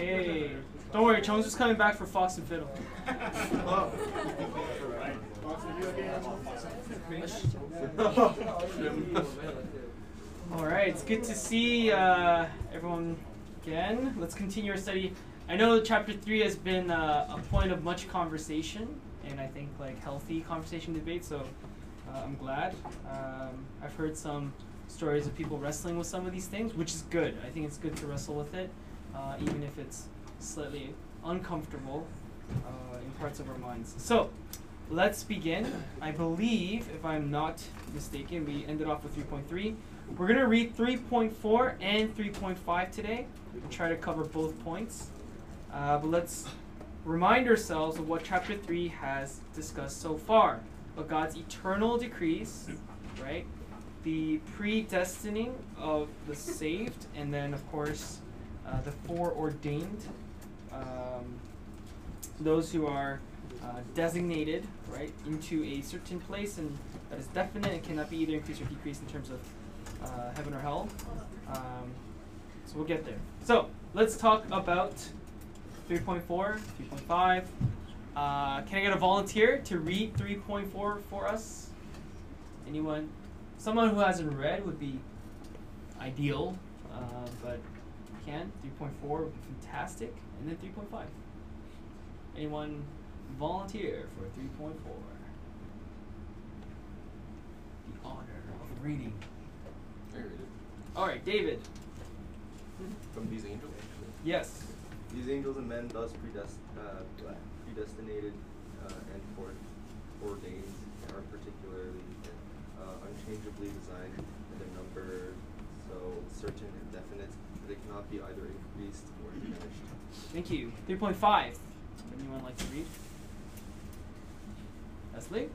Okay. Don't worry, Chong's just coming back for Fox and Fiddle. Oh. All right, it's good to see everyone again. Let's continue our study. I know chapter 3 has been a point of much conversation, and I think like healthy conversation debate, so I'm glad. I've heard some stories of people wrestling with some of these things, which is good. I think it's good to wrestle with it, even if it's slightly uncomfortable in parts of our minds. So let's begin. I believe, if I'm not mistaken, we ended off with 3.3. We're going to read 3.4 and 3.5 today and try to cover both points. But let's remind ourselves of what chapter 3 has discussed so far. Of God's eternal decrees, right? The predestining of the saved, and then, of course, the foreordained, those who are designated, right, into a certain place, and that is definite. It cannot be either increased or decreased in terms of heaven or hell. So we'll get there. So let's talk about 3.4, 3.5. Can I get a volunteer to read 3.4 for us? Anyone? Someone who hasn't read would be ideal, but can. 3.4 would be fantastic. And then 3.5. Anyone volunteer for 3.4? The honor of reading. All right, David. From these angels? Yes. These angels and men thus predestinated and foreordained are particularly unchangeably designed in their number, so certain and definite, that they cannot be either increased or diminished. Thank you. 3.5. Anyone like to read? Leslie?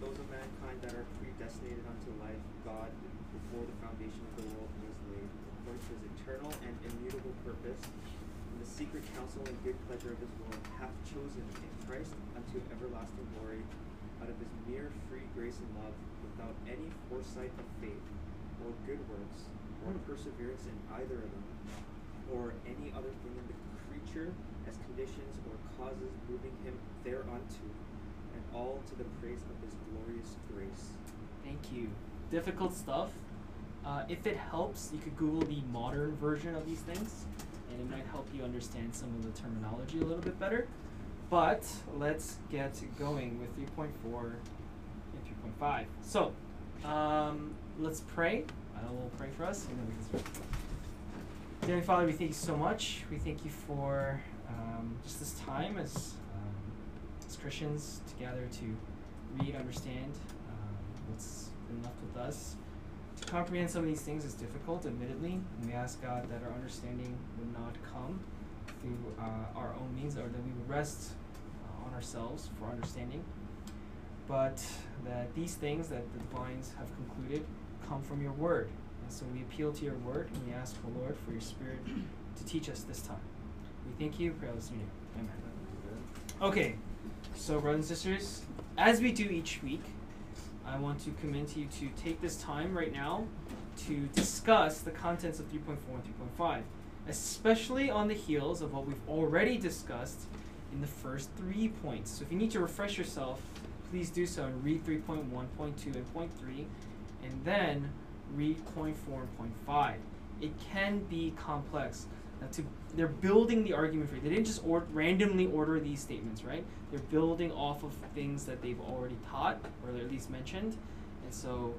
Those of mankind that are predestinated unto life, God, before the foundation of the world was laid, according to his eternal and immutable purpose, in the secret counsel and good pleasure of his will, hath chosen in Christ unto everlasting glory, out of his mere free grace and love, without any foresight of faith, or good works, or perseverance in either of them, or any other thing in the creature, as conditions or causes moving him thereunto, and all to the praise of his glorious grace. Thank you. Difficult stuff. If it helps, you could Google the modern version of these things, and it might help you understand some of the terminology a little bit better. But let's get going with 3.4 and 3.5. So let's pray. I will pray for us. And then we can start. Dear Father, we thank you so much. We thank you for just this time as Christians to gather to read, understand what's been left with us. To comprehend some of these things is difficult, admittedly. And we ask God that our understanding would not come through our own means, or that we would rest on ourselves for understanding, but that these things that the divines have concluded come from your word. And so we appeal to your word, and we ask, O Lord, for your spirit to teach us this time. We thank you. Pray all this in your name. Amen. Okay, so brothers and sisters, as we do each week, I want to commend to you to take this time right now to discuss the contents of 3.4 and 3.5. especially on the heels of what we've already discussed in the first 3 points. So if you need to refresh yourself, please do so and read 3.1, 0.2, and 0.3, and then read 0.4 and 0.5. It can be complex. They're building the argument for you. They didn't just randomly order these statements, right? They're building off of things that they've already taught, or at least mentioned. And so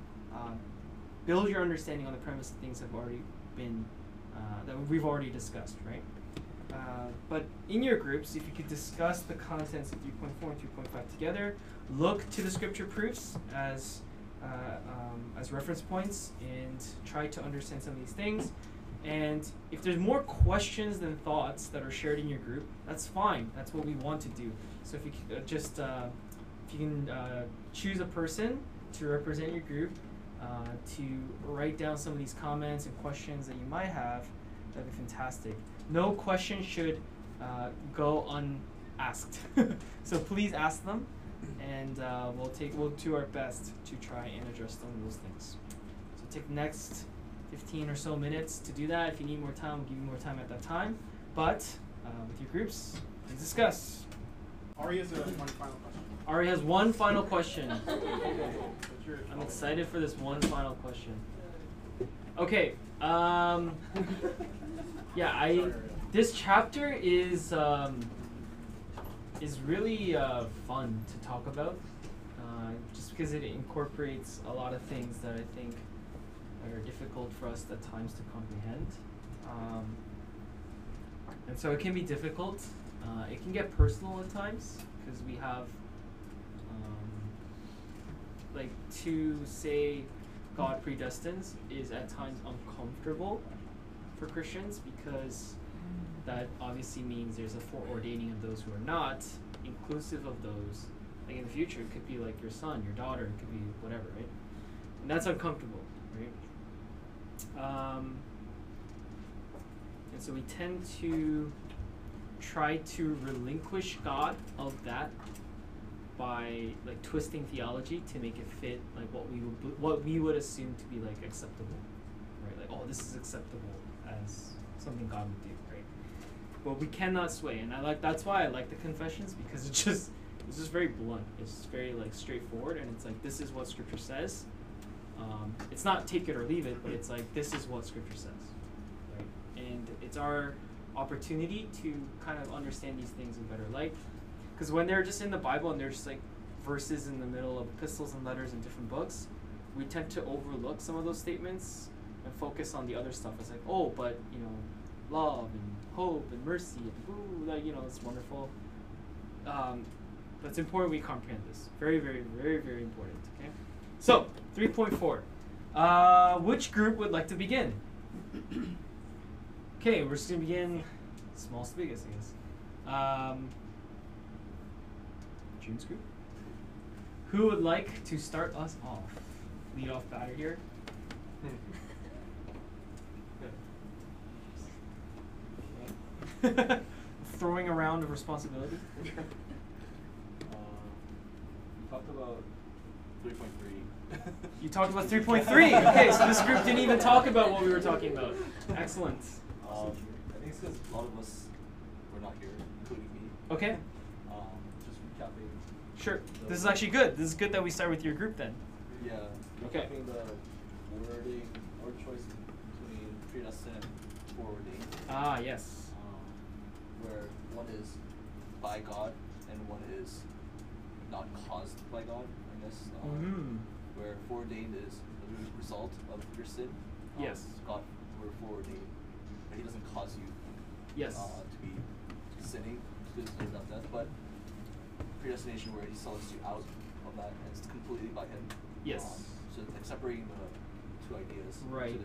build your understanding on the premise that things have already been that we've already discussed, right? But in your groups, if you could discuss the contents of 3.4 and 3.5 together, look to the scripture proofs as reference points and try to understand some of these things. And if there's more questions than thoughts that are shared in your group, that's fine. That's what we want to do. So if you could, if you can choose a person to represent your group, to write down some of these comments and questions that you might have, that'd be fantastic. No question should go unasked. So please ask them, and we'll do our best to try and address some of those things. So take the next 15 or so minutes to do that. If you need more time, we'll give you more time at that time. But with your groups, let's discuss. Ari has one final question. Ari has one final question. I'm excited for this one final question. Okay. This chapter is really fun to talk about, just because it incorporates a lot of things that I think are difficult for us at times to comprehend. And so it can be difficult. It can get personal at times, because we have, to say God predestines is at times uncomfortable for Christians, because that obviously means there's a foreordaining of those who are not, inclusive of those, like in the future, it could be like your son, your daughter, it could be whatever, right? And that's uncomfortable, right? And so we tend to try to relinquish God of that by like twisting theology to make it fit like what we would assume to be like acceptable, right? Like, oh, this is acceptable as something God would do, right? But we cannot sway, and that's why I like the Confessions, because it's just very blunt. It's just very like straightforward, and it's like, this is what Scripture says. It's not take it or leave it, but it's like, this is what Scripture says, right? And it's our opportunity to kind of understand these things in better light, because when they're just in the Bible and they're just like verses in the middle of epistles and letters and different books, we tend to overlook some of those statements and focus on the other stuff. It's like, oh, but you know, love and hope and mercy and ooh, like, you know, it's wonderful. But it's important we comprehend this. Very, very, very, very important. Okay. So 3.4. Which group would like to begin? Okay, we're just going to begin smallest to biggest, I guess. June's group. Who would like to start us off? Lead off batter here. Throwing around of responsibility. You talked about 3.3. You talked about 3.3. Okay, so this group didn't even talk about what we were talking about. Excellent. I think it's because a lot of us were not here, including me. Okay. Just recapping. Sure. This is actually good. This is good that we start with your group then. Yeah. Okay. Recapping the wording or choice between predestined and foreordained. Ah, yes. Where one is by God and one is not caused by God, I guess. Where foreordained is the result of your sin. Yes. God were foreordained. But he doesn't cause you to be sinning, not death, but predestination where he selects you out of that, and it's completely by him. Yes. So it's like separating the two ideas. Right. Two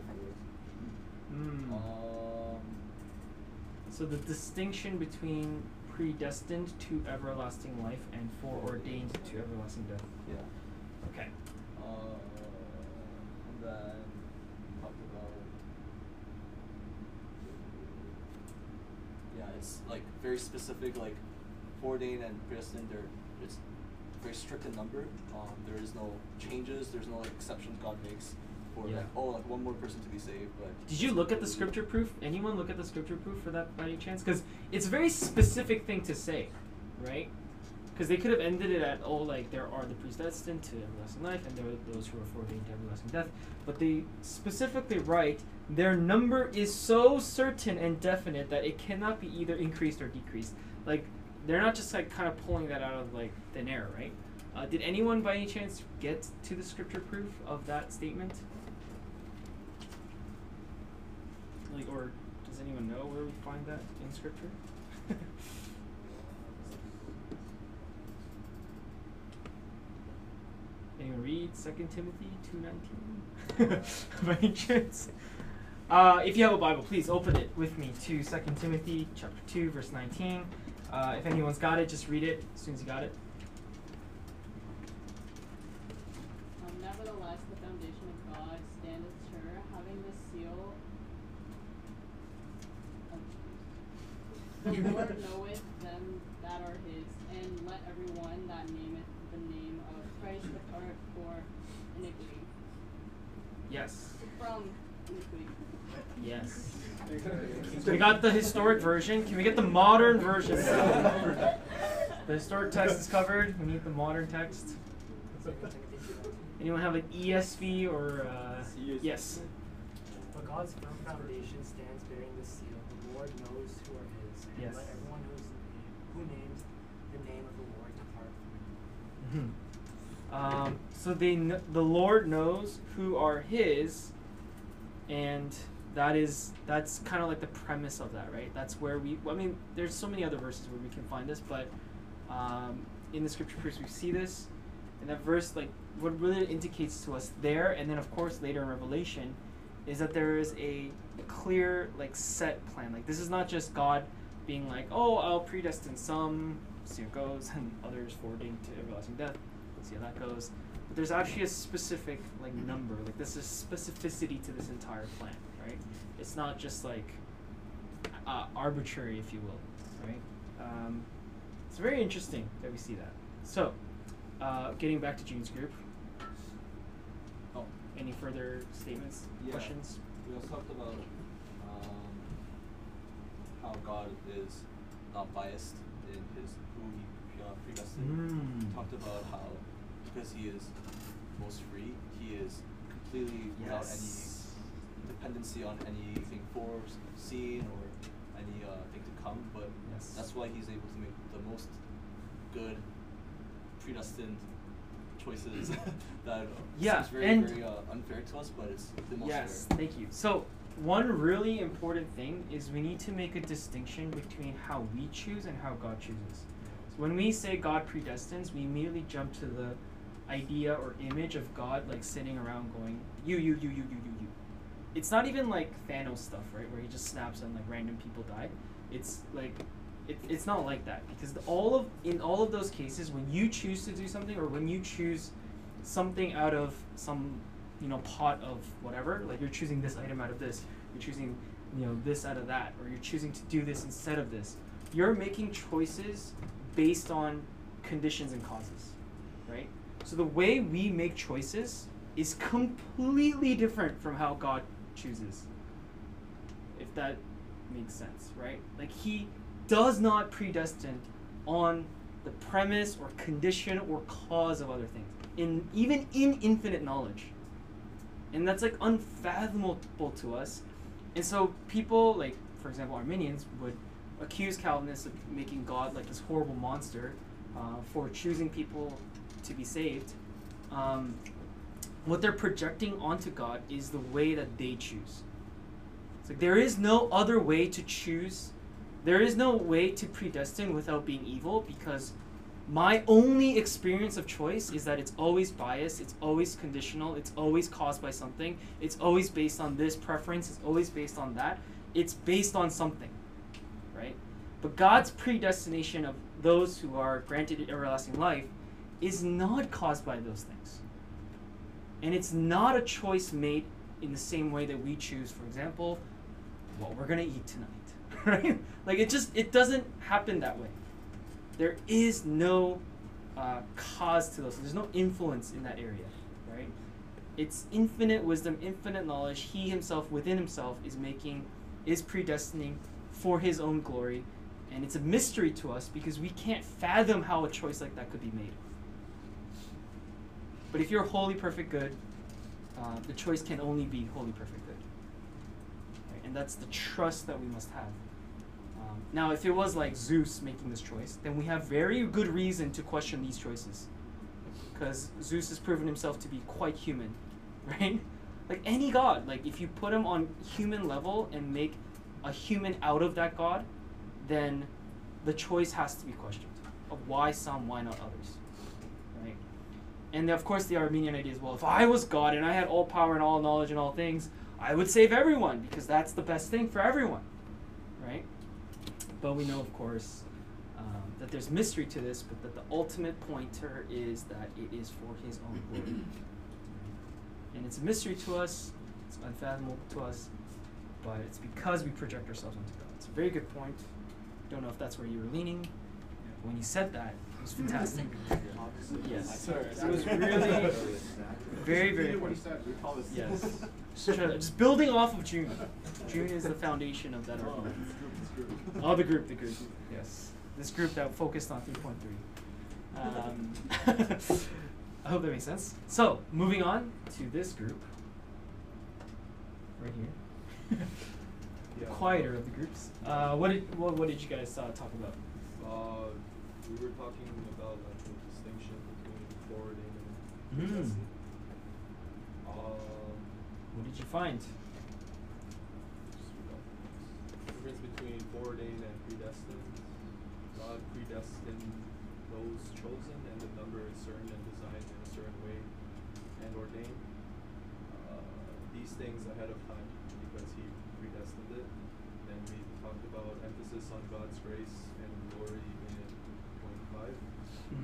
different ways. So the distinction between predestined to everlasting life and foreordained to everlasting death. Yeah. Okay. And then it's like very specific, like foreordained and predestined, it's very strict in number. There is no changes, there's no like exceptions God makes for like, oh, like one more person to be saved. But did you look at the scripture proof? Anyone look at the scripture proof for that by any chance? Because it's a very specific thing to say, right? Because they could have ended it at, oh, like there are the predestined to everlasting life and there are those who are foreordained to everlasting death. But they specifically write, their number is so certain and definite that it cannot be either increased or decreased. Like, they're not just like kind of pulling that out of like thin air, right? Did anyone by any chance get to the scripture proof of that statement? Like, or does anyone know where we find that in scripture? Anyone read 2 Timothy 2:19 by any chance? If you have a Bible, please open it with me to 2 Timothy chapter 2, verse 19. If anyone's got it, just read it as soon as you got it. Nevertheless, the foundation of God standeth sure, having the seal of the Lord knoweth them that are his, and let everyone that nameth the name of Christ depart for iniquity. Yes. From Yes. We got the historic version. Can we get the modern version? The historic text is covered. We need the modern text. Anyone have an ESV or yes? But God's firm foundation stands bearing the seal. The Lord knows who are His, and let everyone who names the name of the Lord depart from Him. So the Lord knows who are His, and that's kind of like the premise of that, right? That's where there's so many other verses where we can find this, but in the scripture proofs we see this. And that verse, like, what really indicates to us there, and then of course later in Revelation, is that there is a clear, like, set plan. Like, this is not just God being like, oh, I'll predestine some, see how it goes, and others forwarding to everlasting death, see how that goes. But there's actually a specific, like, number. Like, there's a specificity to this entire plan, right? It's not just, like, arbitrary, if you will, right? It's very interesting that we see that. So, getting back to June's group. Oh, any further statements, questions? We also talked about how God is not biased in His who He predestined. We talked about how because He is most free, He is completely without any dependency on anything foreseen or any thing to come. But that's why He's able to make the most good predestined choices that seems very, very unfair to us, but it's the most fair. Thank you. So one really important thing is we need to make a distinction between how we choose and how God chooses. So when we say God predestines, we immediately jump to the idea or image of God like sitting around going, you. It's not even like Thanos stuff, right, where he just snaps and like random people die. It's like it's not like that, because in all of those cases, when you choose to do something or when you choose something out of some pot of whatever, like you're choosing this item out of this, you're choosing this out of that, or you're choosing to do this instead of this, you're making choices based on conditions and causes, right? So the way we make choices is completely different from how God chooses, if that makes sense, right? Like He does not predestine on the premise or condition or cause of other things, even in infinite knowledge. And that's like unfathomable to us. And so people like, for example, Arminians would accuse Calvinists of making God like this horrible monster for choosing people to be saved. What they're projecting onto God is the way that they choose. It's like there is no other way to choose. There is no way to predestine without being evil, because my only experience of choice is that it's always biased, it's always conditional, it's always caused by something, it's always based on this preference, it's always based on that, it's based on something, right? But God's predestination of those who are granted everlasting life is not caused by those things. And it's not a choice made in the same way that we choose, for example, what we're going to eat tonight. Right? Like it doesn't happen that way. There is no cause to those. There's no influence in that area, right? It's infinite wisdom, infinite knowledge. He Himself, within Himself, is predestining for His own glory, and it's a mystery to us because we can't fathom how a choice like that could be made. But if you're wholly perfect good, the choice can only be wholly perfect good, right? And that's the trust that we must have. Now, if it was like Zeus making this choice, then we have very good reason to question these choices, because Zeus has proven himself to be quite human, right? Like any god, like if you put him on human level and make a human out of that god, then the choice has to be questioned of why some, why not others, right? And of course the Arminian idea is, well, if I was God and I had all power and all knowledge and all things, I would save everyone because that's the best thing for everyone, right? But we know, of course, that there's mystery to this, but that the ultimate pointer is that it is for His own glory. And it's a mystery to us, it's unfathomable to us, but it's because we project ourselves onto God. It's a very good point. Don't know if that's where you were leaning. When you said that, was fantastic. Yes, sir. It was really very funny. Yes. Just building off of June. June is the foundation of that argument. Oh, the group. Yes. This group that focused on 3.3. I hope that makes sense. So, moving on to this group. Right here. The quieter of the groups. What did you guys talk about? We were talking about like the distinction between forwarding and testing. What did you find? The difference between forwarding and predestined. God predestined those chosen, and the number is certain and designed in a certain way and ordained these things ahead of time because he predestined it. Then we talked about emphasis on God's grace and glory in 1.5.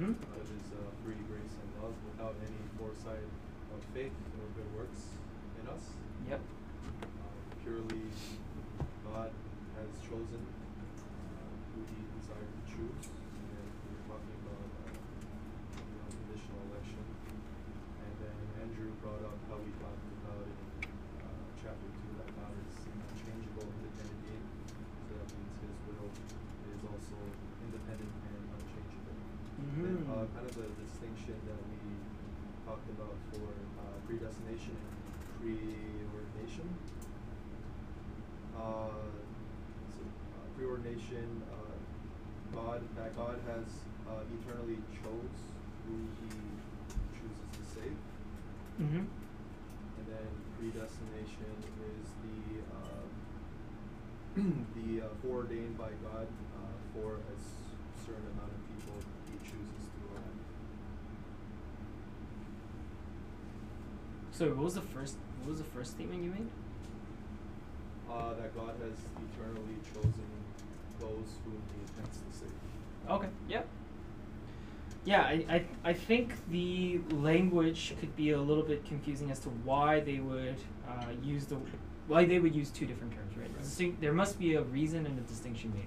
That is free grace and love without any foresight of faith or good works in us. Yep. Purely God has chosen who he desired to choose. And then we were talking about unconditional election. And then Andrew brought up how we talked about it in chapter 2, that God is unchangeable and independent. So that means his will is also independent and unchangeable. And kind of the distinction that we talked about for predestination and preordination. Preordination, God has eternally chose who he chooses to save. And then predestination is the foreordained by God for a certain amount of people he chooses to elect. So what was the first statement you made? That God has eternally chosen those whom he intends to save. Okay. Yep. Yeah, I think the language could be a little bit confusing as to why they would use two different terms, right? There must be a reason and a distinction made.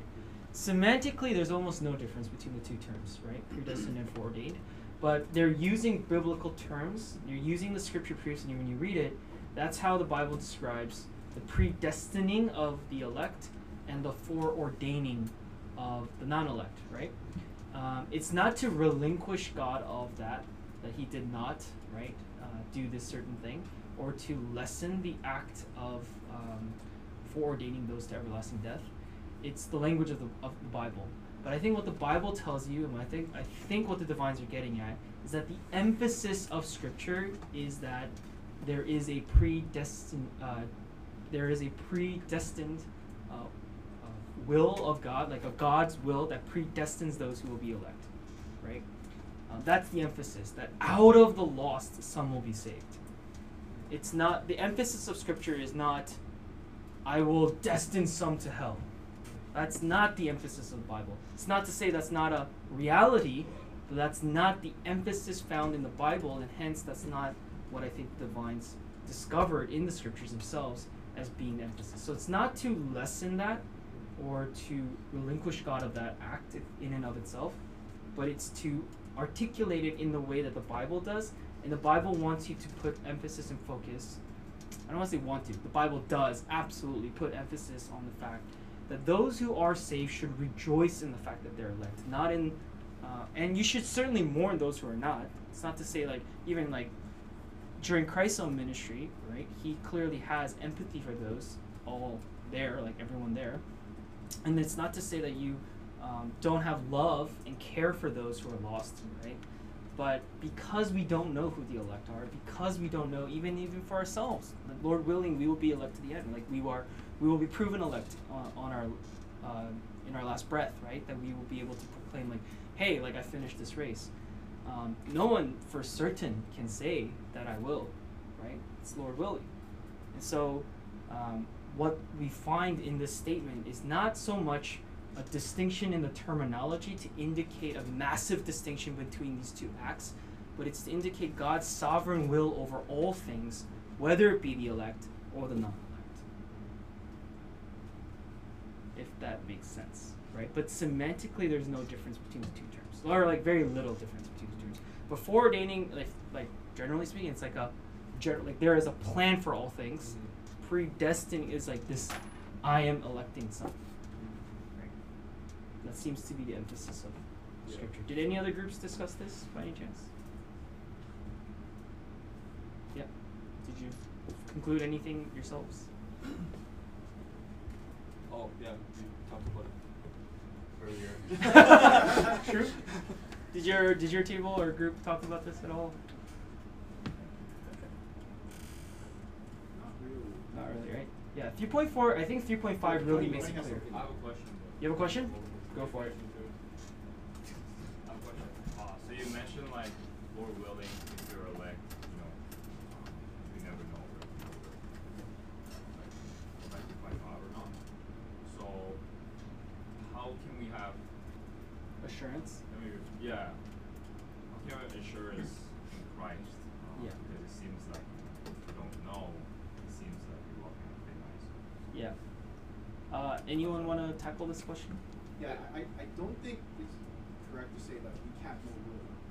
Semantically, there's almost no difference between the two terms, right? Predestined and foreordained. But they're using biblical terms. You're using the scripture proofs, and when you read it, that's how the Bible describes the predestining of the elect and the foreordaining of the non-elect, right? It's not to relinquish God of that he did not, right, do this certain thing, or to lessen the act of foreordaining those to everlasting death. It's the language of the Bible. But I think what the Bible tells you, and I think what the divines are getting at, is that the emphasis of Scripture is that there is a predestined will of God, like a God's will that predestines those who will be elect, right? That's the emphasis, that out of the lost, some will be saved. It's not, the emphasis of Scripture is not, I will destine some to hell. That's not the emphasis of the Bible. It's not to say that's not a reality, but that's not the emphasis found in the Bible, and hence that's not what I think the divines discovered in the Scriptures themselves as being the emphasis. So it's not to lessen that or to relinquish God of that act in and of itself, but it's to articulate it in the way that the Bible does. And the Bible wants you to put emphasis and focus. I don't want to say want to. The Bible does absolutely put emphasis on the fact that those who are saved should rejoice in the fact that they're elect, not in, and you should certainly mourn those who are not. It's not to say like, even like during Christ's own ministry, right? He clearly has empathy for those all there, like everyone there. And it's not to say that you don't have love and care for those who are lost, right? But because we don't know who the elect are, because we don't know even for ourselves, like, Lord willing, we will be elect to the end. Like we will be proven elect in our last breath, right? That we will be able to proclaim, like, hey, like I finished this race. No one for certain can say that I will, right? It's Lord willing. And so what we find in this statement is not so much a distinction in the terminology to indicate a massive distinction between these two acts, but it's to indicate God's sovereign will over all things, whether it be the elect or the non-elect. if that makes sense, right? But semantically, there's no difference between the two terms, or like very little difference between the two terms. But foreordaining, like generally speaking, it's like a like there is a plan for all things. Predestined is like this: I am electing something. Right? That seems to be the emphasis of Scripture. Did any other groups discuss this by any chance? Yep. Did you conclude anything yourselves? Oh, yeah, we talked about it earlier. True. Did your table or group talk about this at all? Not really. Not really, right? Yeah, 3.4, I think 3.5 really makes it clear. I have a question. You have a question? Go for it. So you mentioned, like, Lord willing, if you're elect, you know, we never know if God or not. So how can we have assurance? I mean, yeah. How can we have assurance in Christ? Yeah. Because it seems like if we don't know, it seems like we're walking in midnight. Yeah. Anyone want to tackle this question? Yeah, I don't think it's correct to say that we can't know your elect.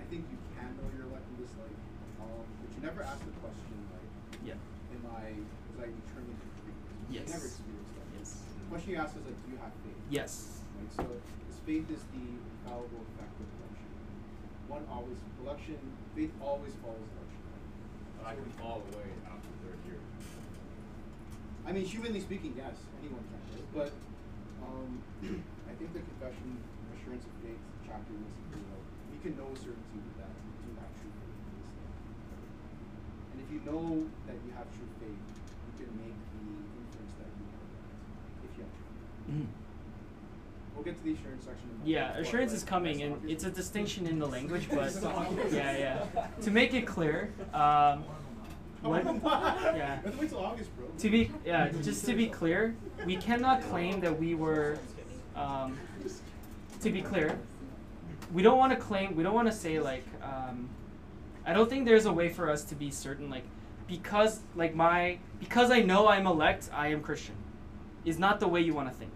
I think you can know your elect in this life, but you never ask the question, like, am I determined to create? Yes. You never experience that. Yes. The question you ask is, like, do you have faith? Yes. Right? So, faith is the infallible effect of election. Faith always follows election. But I can fall away after the third year. I mean, humanly speaking, yes, anyone can. But I think the confession, assurance of faith chapter is, we can know certainty that we do have true faith in this life. And if you know that you have true faith, you can make the inference that you have if you have true faith. Mm-hmm. We'll get to the assurance section. Yeah, assurance is coming, and it's a distinction in the language, but yeah. To make it clear, to be clear, we cannot claim that we were. To be clear, we don't want to claim. We don't want to say like. I don't think there's a way for us to be certain, like, because I know I'm elect, I am Christian, is not the way you want to think.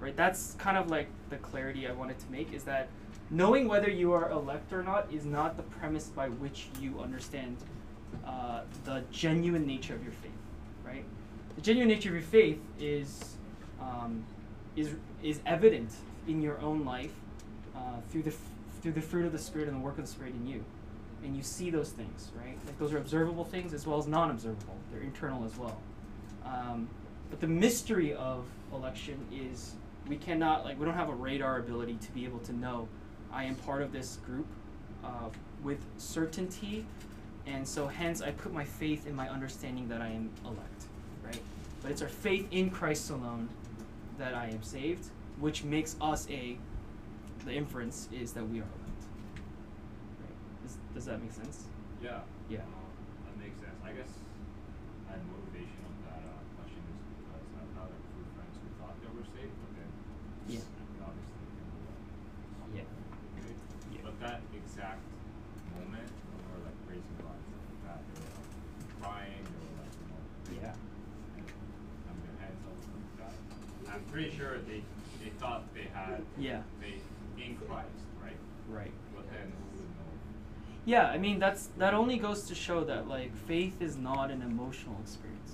Right, that's kind of like the clarity I wanted to make, is that knowing whether you are elect or not is not the premise by which you understand the genuine nature of your faith. Right, the genuine nature of your faith is evident in your own life through the fruit of the Spirit and the work of the Spirit in you, and you see those things. Right, like those are observable things as well as non-observable. They're internal as well. But the mystery of election is, we cannot, like, we don't have a radar ability to be able to know I am part of this group with certainty, and so hence I put my faith in my understanding that I am elect, right? But it's our faith in Christ alone that I am saved, which makes us the inference is that we are elect. Right? Does that make sense? Yeah. Yeah. That makes sense. I guess I had motivation on that question is because I have other friends who thought they were saved, but then obviously they were like, but that exact moment when they were like praising God and stuff like that, they were like crying, they were like, you know, and their hands up like that. I'm pretty sure they thought they had faith in Christ, right? Right. But then who would know? Yeah, I mean, that only goes to show that, like, faith is not an emotional experience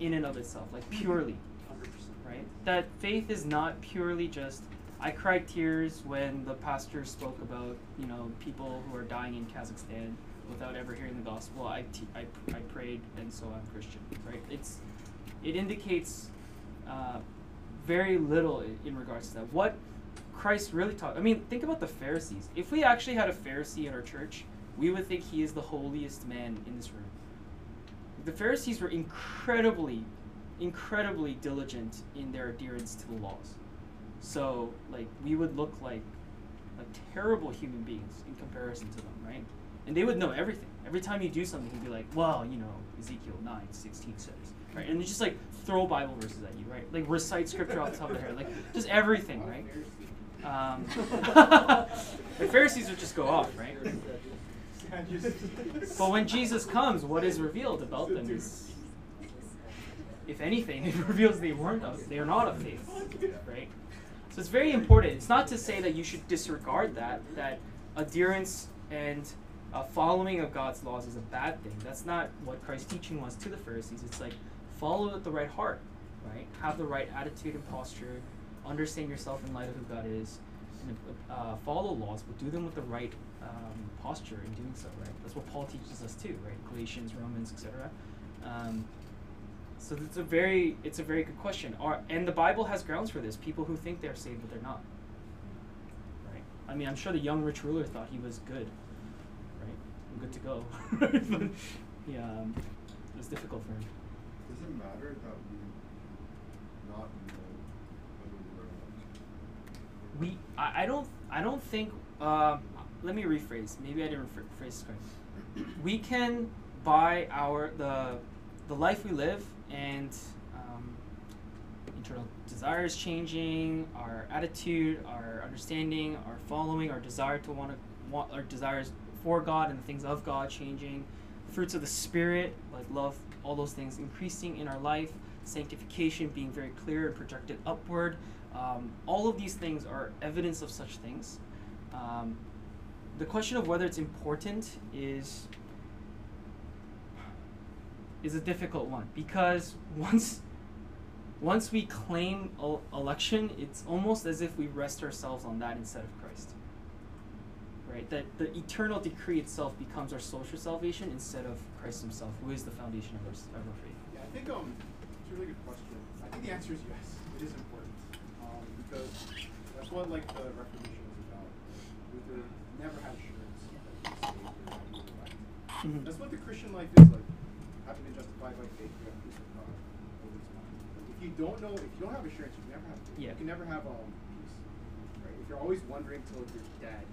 in and of itself, like, purely, 100%, right? That faith is not purely just, I cried tears when the pastor spoke about, you know, people who are dying in Kazakhstan without ever hearing the gospel. I prayed, and so I'm Christian, right? It indicates very little in regards to that. What Christ really taught. I mean, think about the Pharisees. If we actually had a Pharisee in our church, we would think he is the holiest man in this room. The Pharisees were incredibly, incredibly diligent in their adherence to the laws. So, like, we would look like terrible human beings in comparison to them, right? And they would know everything. Every time you do something, you'd be like, well, you know, Ezekiel 9:16 says, right? And they just, like, throw Bible verses at you, right? Like, recite scripture off the top of their head. Like, just everything, right? The Pharisees would just go off, right? But when Jesus comes, what is revealed about them is if anything, it reveals they are not of faith, right? So it's very important. It's not to say that you should disregard that adherence and following of God's laws is a bad thing. That's not what Christ's teaching was to the Pharisees. It's like, follow with the right heart, right? Have the right attitude and posture, understand yourself in light of who God is, and follow laws, but do them with the right posture in doing so, right? That's what Paul teaches us too, right? Galatians, Romans, etc. So it's a very good question. And the Bible has grounds for this. People who think they're saved, but they're not. Right? I mean, I'm sure the young rich ruler thought he was good, right? I'm good to go. But yeah, it was difficult for him. Does it matter that we not know whether we're not? I don't think. Let me rephrase. Maybe I didn't rephrase this correctly. We can buy the life we live, and internal desires changing, our attitude, our understanding, our following, our desire to want our desires for God and the things of God changing, fruits of the Spirit like love, all those things increasing in our life, sanctification being very clear and projected upward. All of these things are evidence of such things. The question of whether it's important is a difficult one, because once we claim election, it's almost as if we rest ourselves on that instead of Christ, right? That the eternal decree itself becomes our social salvation instead of Christ himself, who is the foundation of our faith. Yeah, I think it's a really good question. I think the answer is yes, it is important, because that's what like the Reformation was about. Luther never had assurance that he was saved or right. Mm-hmm. That's what the Christian life is like. Having been justified by faith, you have peace with God. If you don't know, if you don't have assurance, you never have faith. Yeah. You can never have peace. Right? If you're always wondering till you're dead,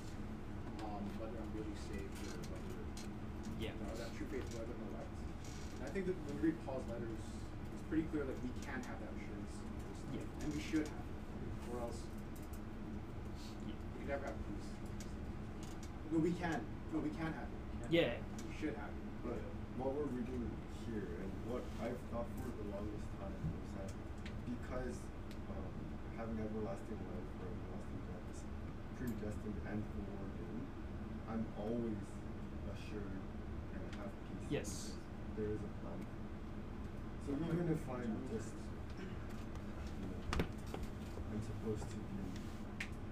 whether I'm really saved or whether that true faith, whether I'm elect. And I think that when we read Paul's letters, it's pretty clear that we can have that assurance, and we should have it, or else we can never have peace. No, we can have it. We should have it. But what we're reading here, and what I've thought for the longest time, was that because having everlasting life or everlasting death is predestined and foreordained, I'm always assured and have peace. Yes. There is a plan. So even if I'm just, I'm supposed to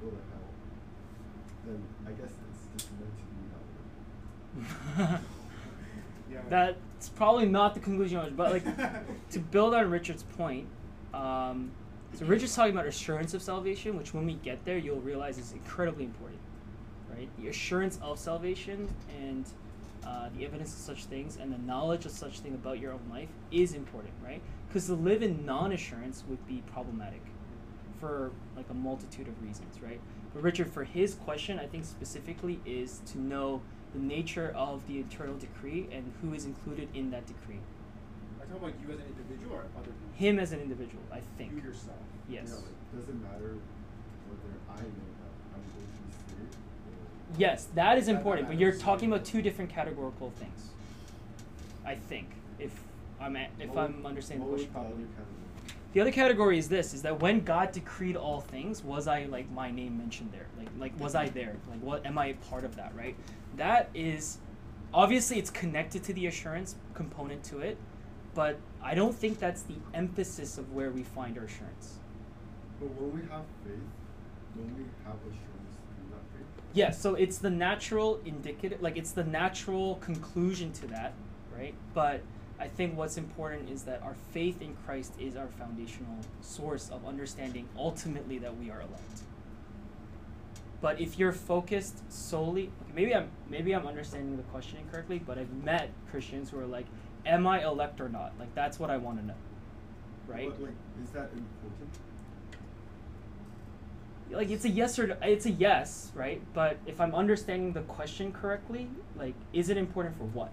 go to hell, then I guess it's just meant to be that way. Yeah. That's probably not the conclusion, but like to build on Richard's point, so Richard's talking about assurance of salvation, which when we get there, you'll realize is incredibly important, right? The assurance of salvation and the evidence of such things and the knowledge of such things about your own life is important, right? Because to live in non-assurance would be problematic for like a multitude of reasons, right? But Richard, for his question, I think specifically is to know the nature of the eternal decree and who is included in that decree. Are you talking about you as an individual or other people? Him as an individual, I think. You yourself. Yes. Yeah, it doesn't matter whether I know that I'm going to be saved. Yes, that is important, but you're talking about two different categorical things. I think, if I'm understanding the question properly. The other category is this: is that when God decreed all things, was I like my name mentioned there? Like was I there? Like, what am I a part of that? Right? That is obviously it's connected to the assurance component to it, but I don't think that's the emphasis of where we find our assurance. But when we have faith, when we have assurance through that faith. Yeah. So it's the natural indicative, like it's the natural conclusion to that, right? But I think what's important is that our faith in Christ is our foundational source of understanding ultimately that we are elect. But if you're focused solely, okay, maybe I'm understanding the question incorrectly, but I've met Christians who are like, am I elect or not? Like, that's what I want to know, right? But, like, is that important? Like, it's a yes or it's a yes, right? But if I'm understanding the question correctly, like, is it important for what?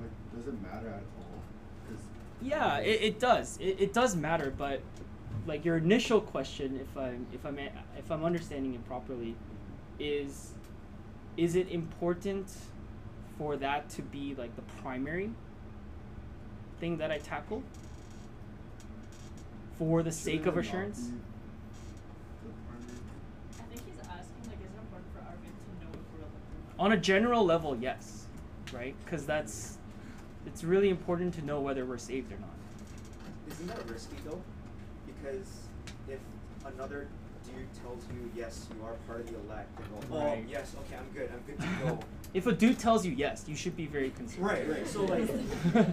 Like, does it matter at all? Yeah, it does. It does matter, but like your initial question, if I'm understanding it properly, is it important for that to be like the primary thing that I tackle, for the sake of assurance? I think he's asking, like, is it important for Arvin to know if we're looking? On a general level, yes, right? Because that's, it's really important to know whether we're saved or not. Isn't that risky though? Because if another dude tells you, yes, you are part of the elect, and go, oh, right, yes, okay, I'm good, to go. If a dude tells you yes, you should be very concerned. Right, right. So, like, I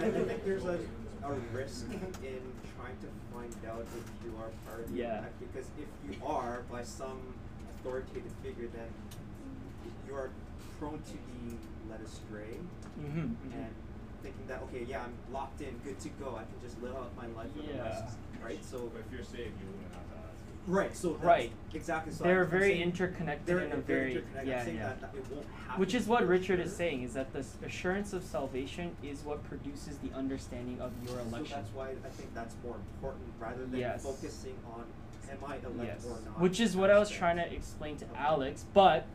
think there's a risk in trying to find out if you are part of the elect, because if you are by some authoritative figure, then you are prone to being led astray. Mm-hmm, mm-hmm. And thinking that, okay, yeah, I'm locked in, good to go, I can just live out my life with the rest, right? So, but if you're saved, you wouldn't have to ask. Right, so that's exactly. So they're very interconnected. They're in a very, that it won't happen. Which is what Richard is saying, is that the assurance of salvation is what produces the understanding of your election. So that's why I think that's more important, rather than focusing on, am I elect or not? Which is what I was trying to explain to Alex, but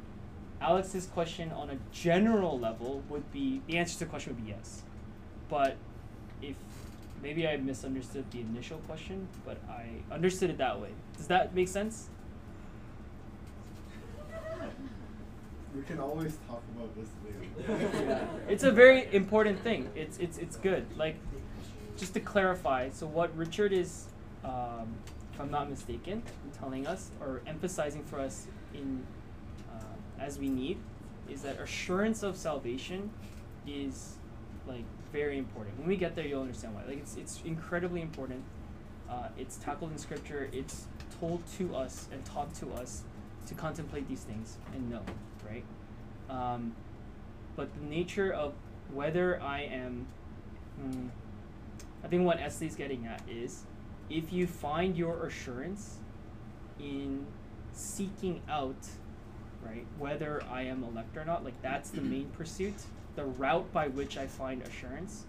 Alex's question on a general level would be, the answer to the question would be yes. But if maybe I misunderstood the initial question, but I understood it that way. Does that make sense? We can always talk about this later. It's a very important thing. It's good. Like, just to clarify, so what Richard is, if I'm not mistaken, telling us or emphasizing for us in as we need, is that assurance of salvation is like very important. When we get there, you'll understand why. Like, it's incredibly important. It's tackled in scripture. It's told to us and taught to us to contemplate these things and know, right? But the nature of whether I am, I think what Esley's getting at is, if you find your assurance in seeking out, right, whether I am elect or not, like, that's the main pursuit, the route by which I find assurance,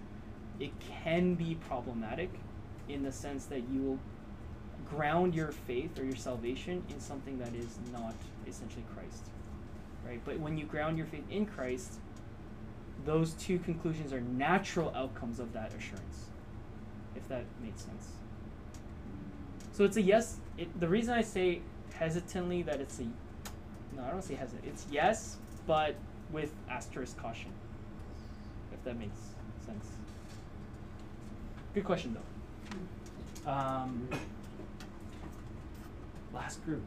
it can be problematic in the sense that you will ground your faith or your salvation in something that is not essentially Christ, right? But when you ground your faith in Christ, those two conclusions are natural outcomes of that assurance, if that makes sense. So it's a yes. The reason I say hesitantly that it's a, no, I don't say hesitant, it's yes, but with asterisk caution, if that makes sense. Good question, though. Last group.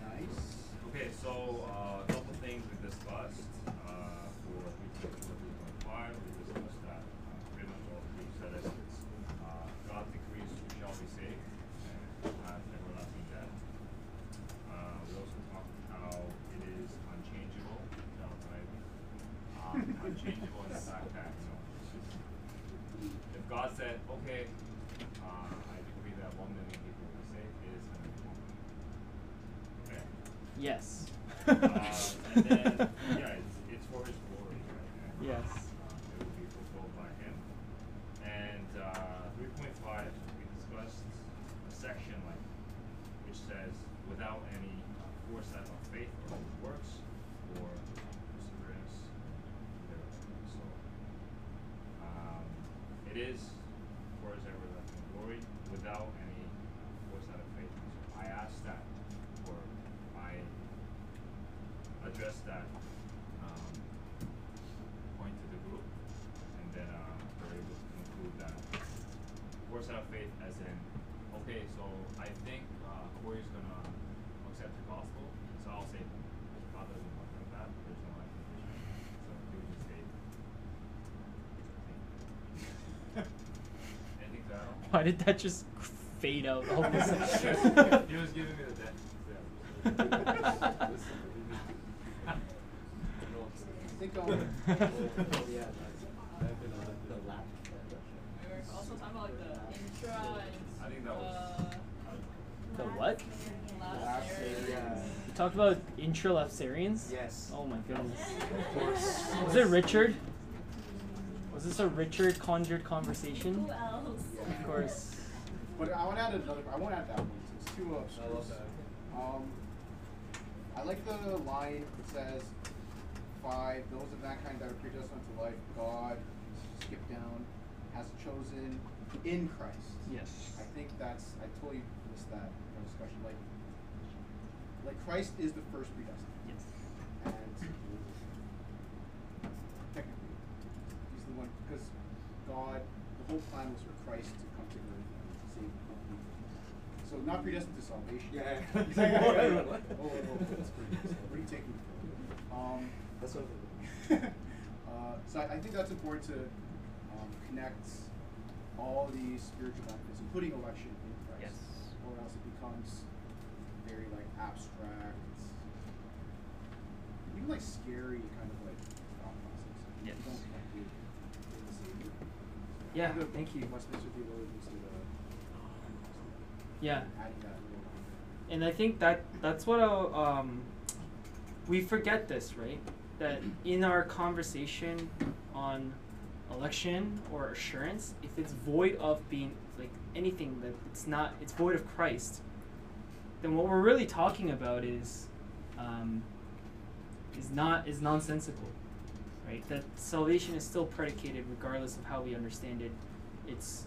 Nice. Okay, so a couple things we discussed for 3.5. We discussed that pretty much all the groups that is God decrees we shall be saved. Unchangeable in the fact that, you know, if God said, okay, I decree that 1 million people will be saved, it is going to be 1 million. Okay? Yes. And then, yeah, it's for His glory, right? And, yes. It will be fulfilled by Him. And 3.5, we discussed a section like which says, without any foresight of faith or works, or it is for His everlasting glory without any foresight of faith. So I asked that, or I addressed that point to the group, and then we're able to conclude that foresight of faith, as in, okay, so I think Corey's gonna accept the gospel, so I'll save him. God doesn't want like that. There's no life condition, so he would just save. Why did that just fade out all of a sudden? He was giving me the death. I think I'll... Yeah, the last. We were also talking about, like, the intro and... I think that was... the what? You talked about intra-lapsarians? Yes. Oh my goodness. Of course. Was it Richard? Was this a Richard conjured conversation? Who else? Of course. But I want to add another. I won't add that one. It's too much. I love that. I like the line that says, 5, those of that kind that are predestined to life, God, skip down, has chosen in Christ. Yes. I think that's, I totally missed that in our discussion. Like Christ is the first predestined. Yes. And technically, he's the one, because God, the whole plan was for Christ to come to earth and save people. So not predestined to salvation. Yeah. That's pretty good. What are you taking for? That's what so I think that's important to connect all the spiritual benefits, including election, in Christ, yes. Or else it becomes very like abstract, even like scary kind of like thought process. Yes. You don't connect it with the Savior. Yeah. Thank you. Westminster theologians do that. Yeah. Adding that little line. And I think that's what I'll. We forget this, right? That in our conversation on election or assurance, if it's void of being like anything that it's not, it's void of Christ, then what we're really talking about is nonsensical, right? That salvation is still predicated, regardless of how we understand it, its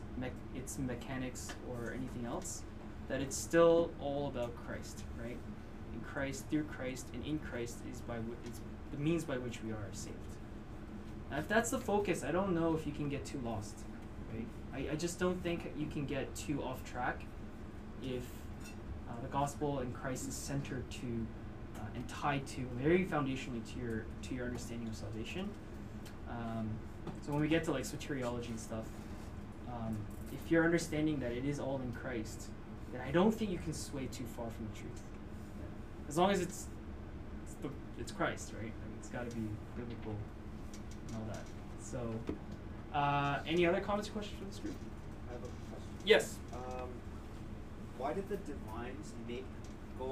mechanics or anything else. That it's still all about Christ, right? In Christ, through Christ, and in Christ is the means by which we are saved. Now, if that's the focus, I don't know if you can get too lost, right? I just don't think you can get too off track if the gospel and Christ is centered to and tied to very foundationally to your understanding of salvation. So when we get to like soteriology and stuff, if you're understanding that it is all in Christ, then I don't think you can sway too far from the truth. As long as it's Christ, right? I mean, it's got to be biblical and all that. So, any other comments or questions for this group? I have a question. Yes. Why did the divines make a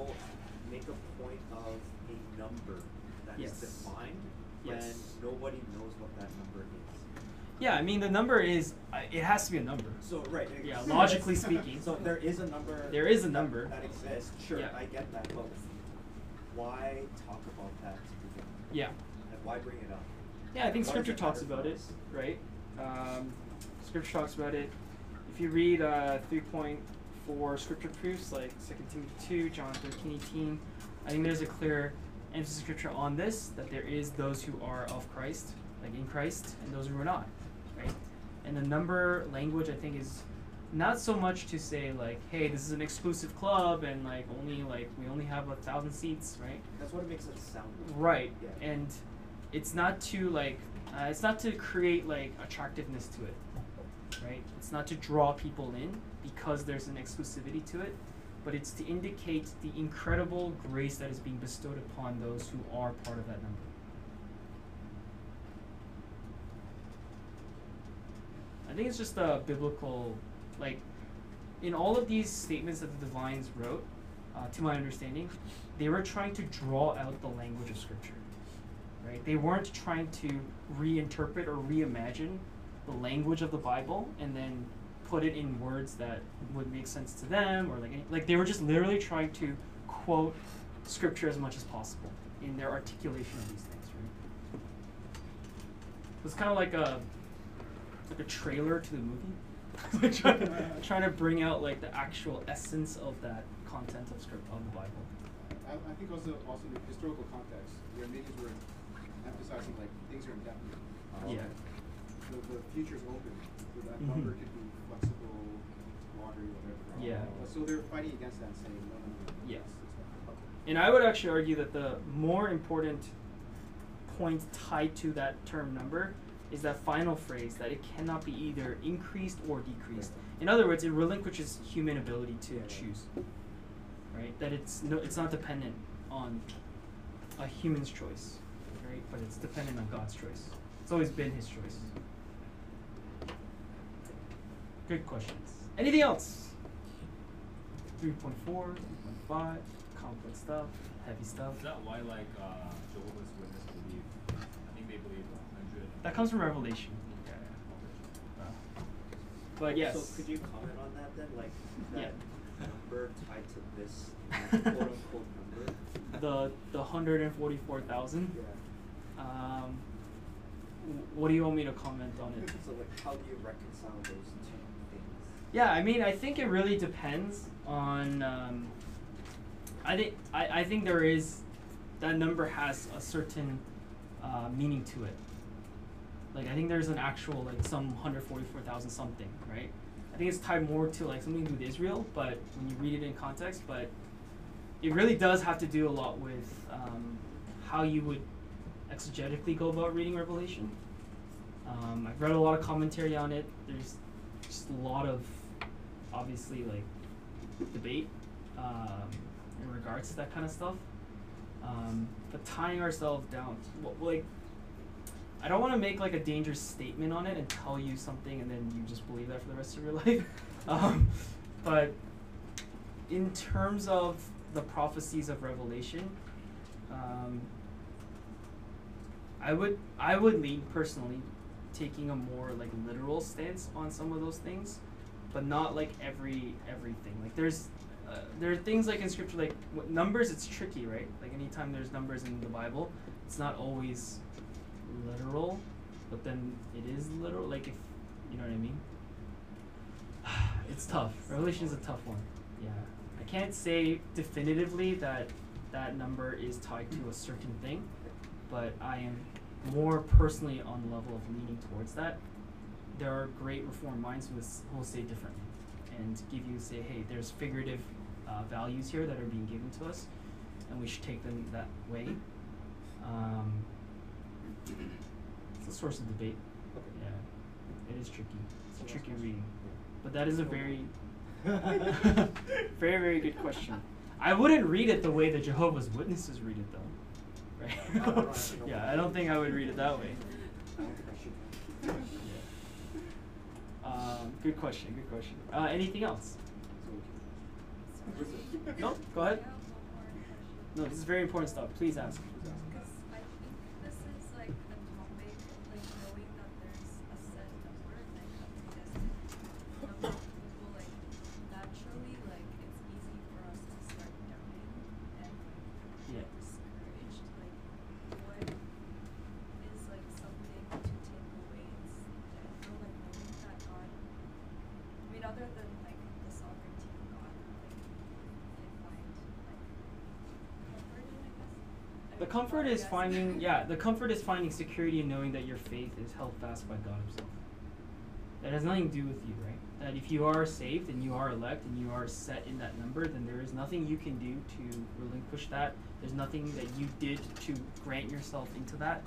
point of a number that yes. is defined when yes. nobody knows what that number is? Yeah, I mean the number is it has to be a number. So right. Yeah, logically speaking. So there is a number. There is a number that exists. Sure, yeah. I get that. But why talk about that to begin with? Yeah. And why bring it up? Yeah, I think Scripture talks about it, right? Scripture talks about it. If you read 3.4 Scripture proofs, like 2 Timothy 2, John 13:18, I think there's a clear emphasis in Scripture on this, that there is those who are of Christ, like in Christ, and those who are not, right? And the number language, I think, is not so much to say like, hey, this is an exclusive club and like only like we only have 1,000 seats, right? That's what it makes it sound like. Right. Yeah. And it's not to like it's not to create like attractiveness to it, right? It's not to draw people in because there's an exclusivity to it, but it's to indicate the incredible grace that is being bestowed upon those who are part of that number. I think it's just a biblical. Like, in all of these statements that the divines wrote, to my understanding, they were trying to draw out the language of Scripture, right? They weren't trying to reinterpret or reimagine the language of the Bible and then put it in words that would make sense to them, or like they were just literally trying to quote Scripture as much as possible in their articulation of these things, right? It's kind of like a trailer to the movie. Trying to bring out like the actual essence of that content of script of the Bible. I think also in the historical context, the Arminians were emphasizing like things are indefinite. Yeah. The future's open, so that number could be flexible, watery, whatever. Yeah. So they're fighting against that, saying no. Yes. Okay. And I would actually argue that the more important point tied to that term number is that final phrase, that it cannot be either increased or decreased. In other words, it relinquishes human ability to choose, right? That it's not dependent on a human's choice, right? But it's dependent on God's choice. It's always been His choice. Good questions. Anything else? 3.4, 3.5, complex stuff, heavy stuff. Is that why, like, Jehovah's Witnesses believe? I think they believe. That comes from Revelation. Yeah. But yes. So could you comment on that then? Like that number tied to this quote unquote number? The 144,000? Yeah. What do you want me to comment on it? So like, how do you reconcile those two things? Yeah, I mean, I think it really depends on. I think there is, that number has a certain meaning to it. Like, I think there's an actual, like, some 144,000 something, right? I think it's tied more to, like, something to do with Israel, but when you read it in context, but it really does have to do a lot with how you would exegetically go about reading Revelation. I've read a lot of commentary on it. There's just a lot of, obviously, like, debate in regards to that kind of stuff. But tying ourselves down, like, I don't want to make like a dangerous statement on it and tell you something and then you just believe that for the rest of your life. But in terms of the prophecies of Revelation, I would lean personally taking a more like literal stance on some of those things, but not like everything. Like there are things like in scripture, like with numbers, it's tricky, right? Like anytime there's numbers in the Bible, it's not always literal, but then it is literal, like, if you know what I mean. It's tough. Revelation is a tough one. Yeah, I can't say definitively that that number is tied to a certain thing, but I am more personally on the level of leaning towards that. There are great Reformed minds who will say differently and give you, say, hey, there's figurative values here that are being given to us and we should take them that way. It's a source of debate. Okay. Yeah, it is tricky. It's a tricky reading, but that is a very, very, very good question. I wouldn't read it the way the Jehovah's Witnesses read it, though. Right? Yeah, I don't think I would read it that way. Yeah. Good question. Good question. Anything else? No. Go ahead. No, this is very important stuff. Please ask. The comfort is finding, the comfort is finding security in knowing that your faith is held fast by God Himself. That has nothing to do with you, right? That if you are saved and you are elect and you are set in that number, then there is nothing you can do to relinquish that. There's nothing that you did to grant yourself into that.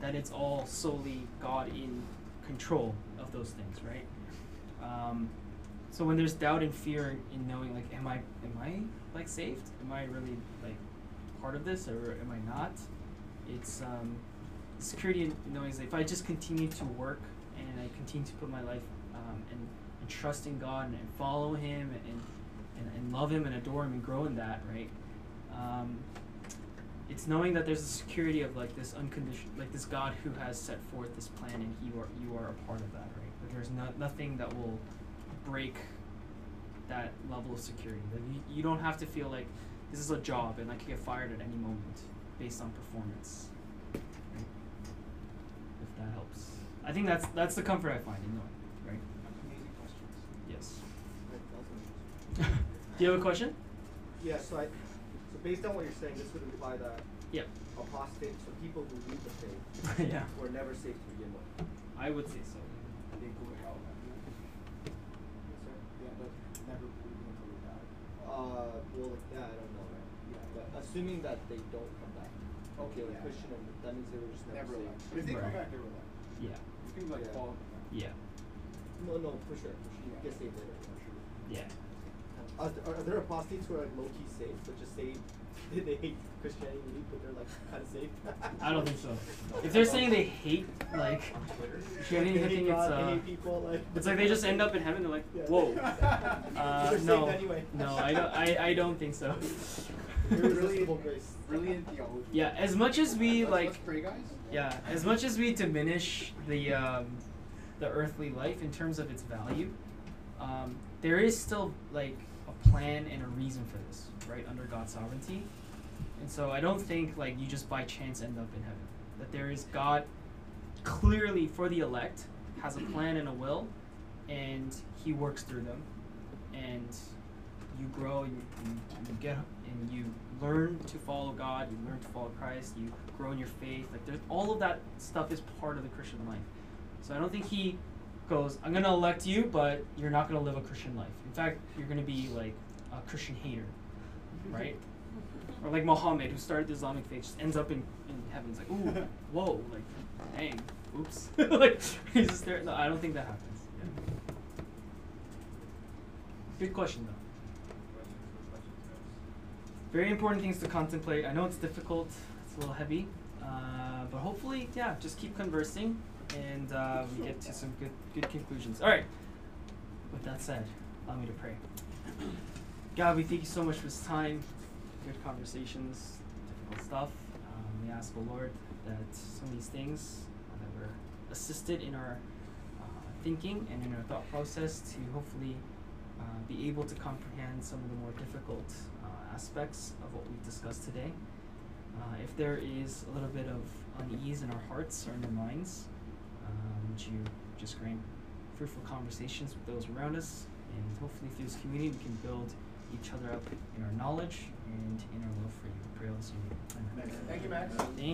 That it's all solely God in control of those things, right? So when there's doubt and fear in knowing, like, am I like saved? Am I really like part of this, or am I not? It's security in knowing that if I just continue to work and I continue to put my life and trust in God and follow Him and love Him and adore Him and grow in that, right? It's knowing that there's a security of like this unconditional, like this God who has set forth this plan and you are a part of that, right? But there's nothing that will break that level of security. Like you don't have to feel like this is a job and I could get fired at any moment based on performance. Right? If that helps. I think that's the comfort I find in knowing, right? Amazing questions. Yes. Do you have a question? Yeah, so based on what you're saying, this would imply that apostates, so people who leave the faith were never safe to begin with. I would say so. They go to hell. Yes, sir? Yeah, but never believe that. Well, yeah, I don't know. Assuming that they don't come back. Okay, like Christian, that means they were just never alive. But if they come back, they were alive. Yeah. If people like fall back. Yeah. No, for sure. You get saved later. Yeah. Are there apostates who are like low-key saved, but just saved, they hate Christianity, but they're like kind of saved? I don't think so. If they're saying they hate, like, Christianity, I think it's like they just end up in heaven, they're like, whoa. No, anyway. No, I don't think so. Really in theology. Yeah, as much as we like, pray, guys. Yeah, as much as we diminish the earthly life in terms of its value, there is still like a plan and a reason for this, right? Under God's sovereignty, and so I don't think like you just by chance end up in heaven. that there is God clearly for the elect, has a plan and a will, and he works through them. And you grow and you get and you learn to follow God, you learn to follow Christ, you grow in your faith. Like there's all of that stuff is part of the Christian life. So I don't think he goes, I'm going to elect you, but you're not going to live a Christian life. In fact, you're going to be like a Christian hater, right? Or like Muhammad, who started the Islamic faith, just ends up in heaven. It's like, ooh, whoa, like, dang, oops. Like, he's just there. No, I don't think that happens. Yeah. Good question, though. Very important things to contemplate. I know it's difficult, it's a little heavy, but hopefully, yeah, just keep conversing and we get to some good conclusions. All right, with that said, allow me to pray. God, we thank you so much for this time, good conversations, difficult stuff. We ask, oh Lord, that some of these things, that we're assisted in our thinking and in our thought process to hopefully be able to comprehend some of the more difficult aspects of what we've discussed today. If there is a little bit of unease in our hearts or in our minds, would you just grant fruitful conversations with those around us, and hopefully through this community we can build each other up in our knowledge and in our love for you. We pray all this in you. Amen. Thank you, Max.